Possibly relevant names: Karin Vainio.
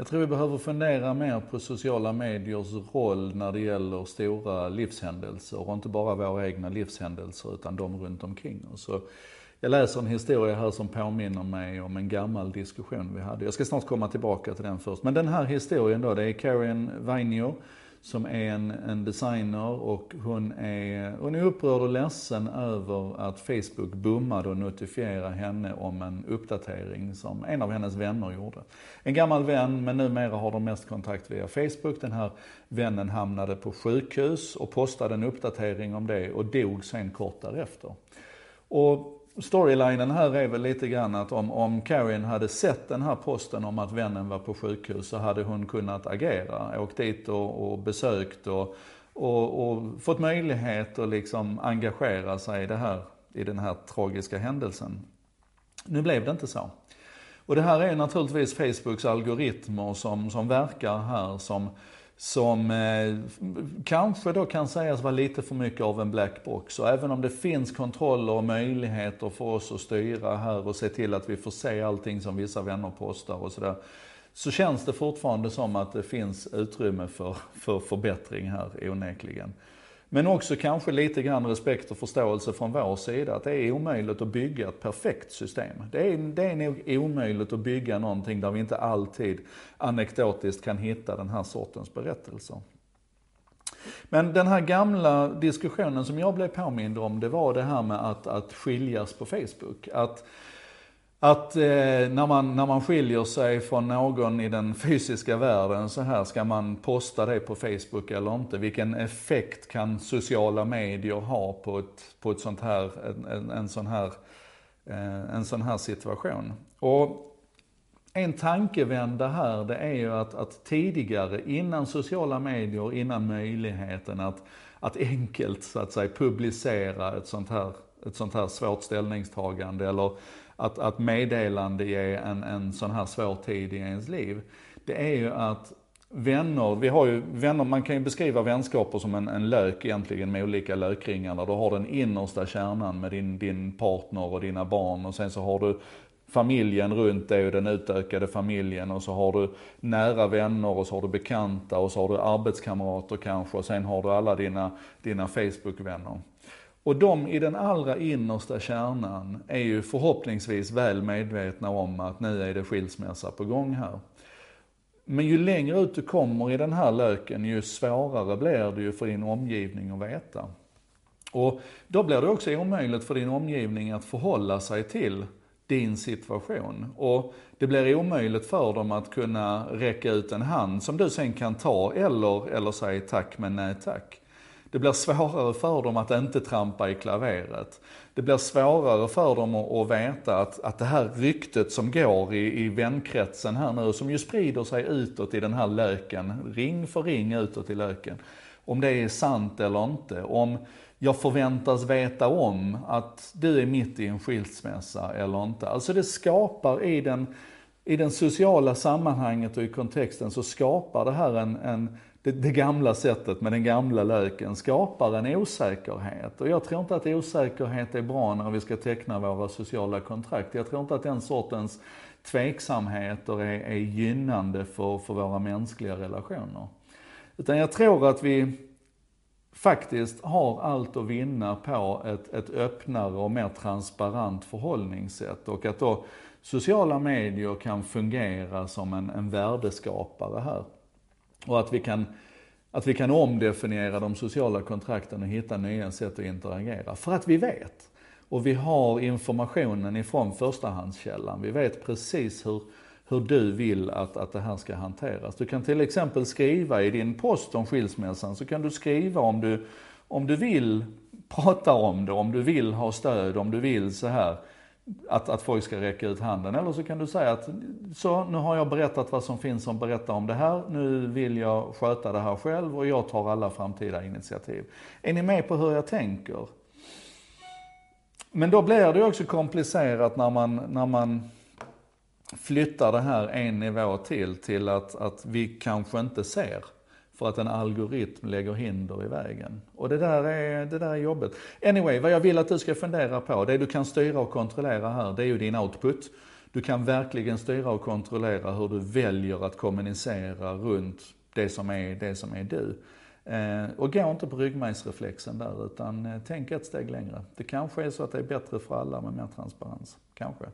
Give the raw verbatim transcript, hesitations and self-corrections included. Jag tror vi behöver fundera mer på sociala mediers roll när det gäller stora livshändelser. Och inte bara våra egna livshändelser utan de runt omkring oss. Jag läser en historia här som påminner mig om en gammal diskussion vi hade. Jag ska snart komma tillbaka till den först. Men den här historien då, det är Karin Vainio som är en, en designer och hon är, hon är upprörd och ledsen över att Facebook bommade och notifierade henne om en uppdatering som en av hennes vänner gjorde. En gammal vän, men numera har de mest kontakt via Facebook. Den här vännen hamnade på sjukhus och postade en uppdatering om det och dog sen kort därefter. Och storylinen här är väl lite grann att om, om Karin hade sett den här posten om att vännen var på sjukhus så hade hon kunnat agera, åkt dit och, och besökt och, och, och fått möjlighet att liksom engagera sig i, det här, i den här tragiska händelsen. Nu blev det inte så. Och det här är naturligtvis Facebooks algoritmer som, som verkar här som... som eh, kanske då kan sägas vara lite för mycket av en black box. Och även om det finns kontroller och möjligheter för oss att styra här och se till att vi får se allting som vissa vänner postar och sådär, så känns det fortfarande som att det finns utrymme för, för förbättring här onekligen. Men också kanske lite grann respekt och förståelse från vår sida att det är omöjligt att bygga ett perfekt system. Det är, det är nog omöjligt att bygga någonting där vi inte alltid anekdotiskt kan hitta den här sortens berättelser. Men den här gamla diskussionen som jag blev påmind om, det var det här med att, att skiljas på Facebook. Att Att eh, när, man, när man skiljer sig från någon i den fysiska världen så här, ska man posta det på Facebook eller inte? Vilken effekt kan sociala medier ha på, ett, på ett sånt här, en, en, sån här, eh, en sån här situation? Och en tankevända här, det är ju att, att tidigare, innan sociala medier, innan möjligheten att, att enkelt så att säga publicera ett sånt här, ett sånt här svårt ställningstagande eller Att, att meddelande ger en, en sån här svår tid i ens liv, det är ju att vänner, vi har ju vänner, man kan ju beskriva vänskaper som en, en lök egentligen med olika lökringar. Där du har den innersta kärnan med din, din partner och dina barn och sen så har du familjen runt dig och den utökade familjen och så har du nära vänner och så har du bekanta och så har du arbetskamrater kanske och sen har du alla dina, dina Facebook-vänner. Och de i den allra innersta kärnan är ju förhoppningsvis väl medvetna om att nu är det skilsmässa på gång här. Men ju längre ut du kommer i den här löken, ju svårare blir det ju för din omgivning att veta. Och då blir det också omöjligt för din omgivning att förhålla sig till din situation. Och det blir omöjligt för dem att kunna räcka ut en hand som du sen kan ta eller, eller säga tack men nej tack. Det blir svårare för dem att inte trampa i klaveret. Det blir svårare för dem att, att veta att, att det här ryktet som går i, i vänkretsen här nu, som ju sprider sig utåt i den här löken, ring för ring utåt i löken, om det är sant eller inte. Om jag förväntas veta om att du är mitt i en skilsmässa eller inte. Alltså det skapar i den, i den sociala sammanhanget och i kontexten så skapar det här en... en Det, det gamla sättet med den gamla löken skapar en osäkerhet. Och jag tror inte att osäkerhet är bra när vi ska teckna våra sociala kontrakt. Jag tror inte att den sortens tveksamheter är, är gynnande för, för våra mänskliga relationer. Utan jag tror att vi faktiskt har allt att vinna på ett, ett öppnare och mer transparent förhållningssätt. Och att då sociala medier kan fungera som en, en värdeskapare här. Och att vi, kan, att vi kan omdefiniera de sociala kontrakten och hitta nya sätt att interagera. För att vi vet. Och vi har informationen ifrån förstahandskällan. Vi vet precis hur, hur du vill att, att det här ska hanteras. Du kan till exempel skriva i din post om skilsmässan. Så kan du skriva om du, om du vill prata om det. Om du vill ha stöd. Om du vill så här. Att, att folk ska räcka ut handen. Eller så kan du säga att så, nu har jag berättat vad som finns som berättar om det här. Nu vill jag sköta det här själv och jag tar alla framtida initiativ. Är ni med på hur jag tänker? Men då blir det också komplicerat när man, när man flyttar det här en nivå till. Till att, att vi kanske inte ser. För att en algoritm lägger hinder i vägen. Och det där är, det där är jobbigt. Anyway, vad jag vill att du ska fundera på, det du kan styra och kontrollera här, det är ju din output. Du kan verkligen styra och kontrollera hur du väljer att kommunicera runt det som är, det som är du. Och gå inte på ryggmärgsreflexen där, utan tänk ett steg längre. Det kanske är så att det är bättre för alla med mer transparens. Kanske.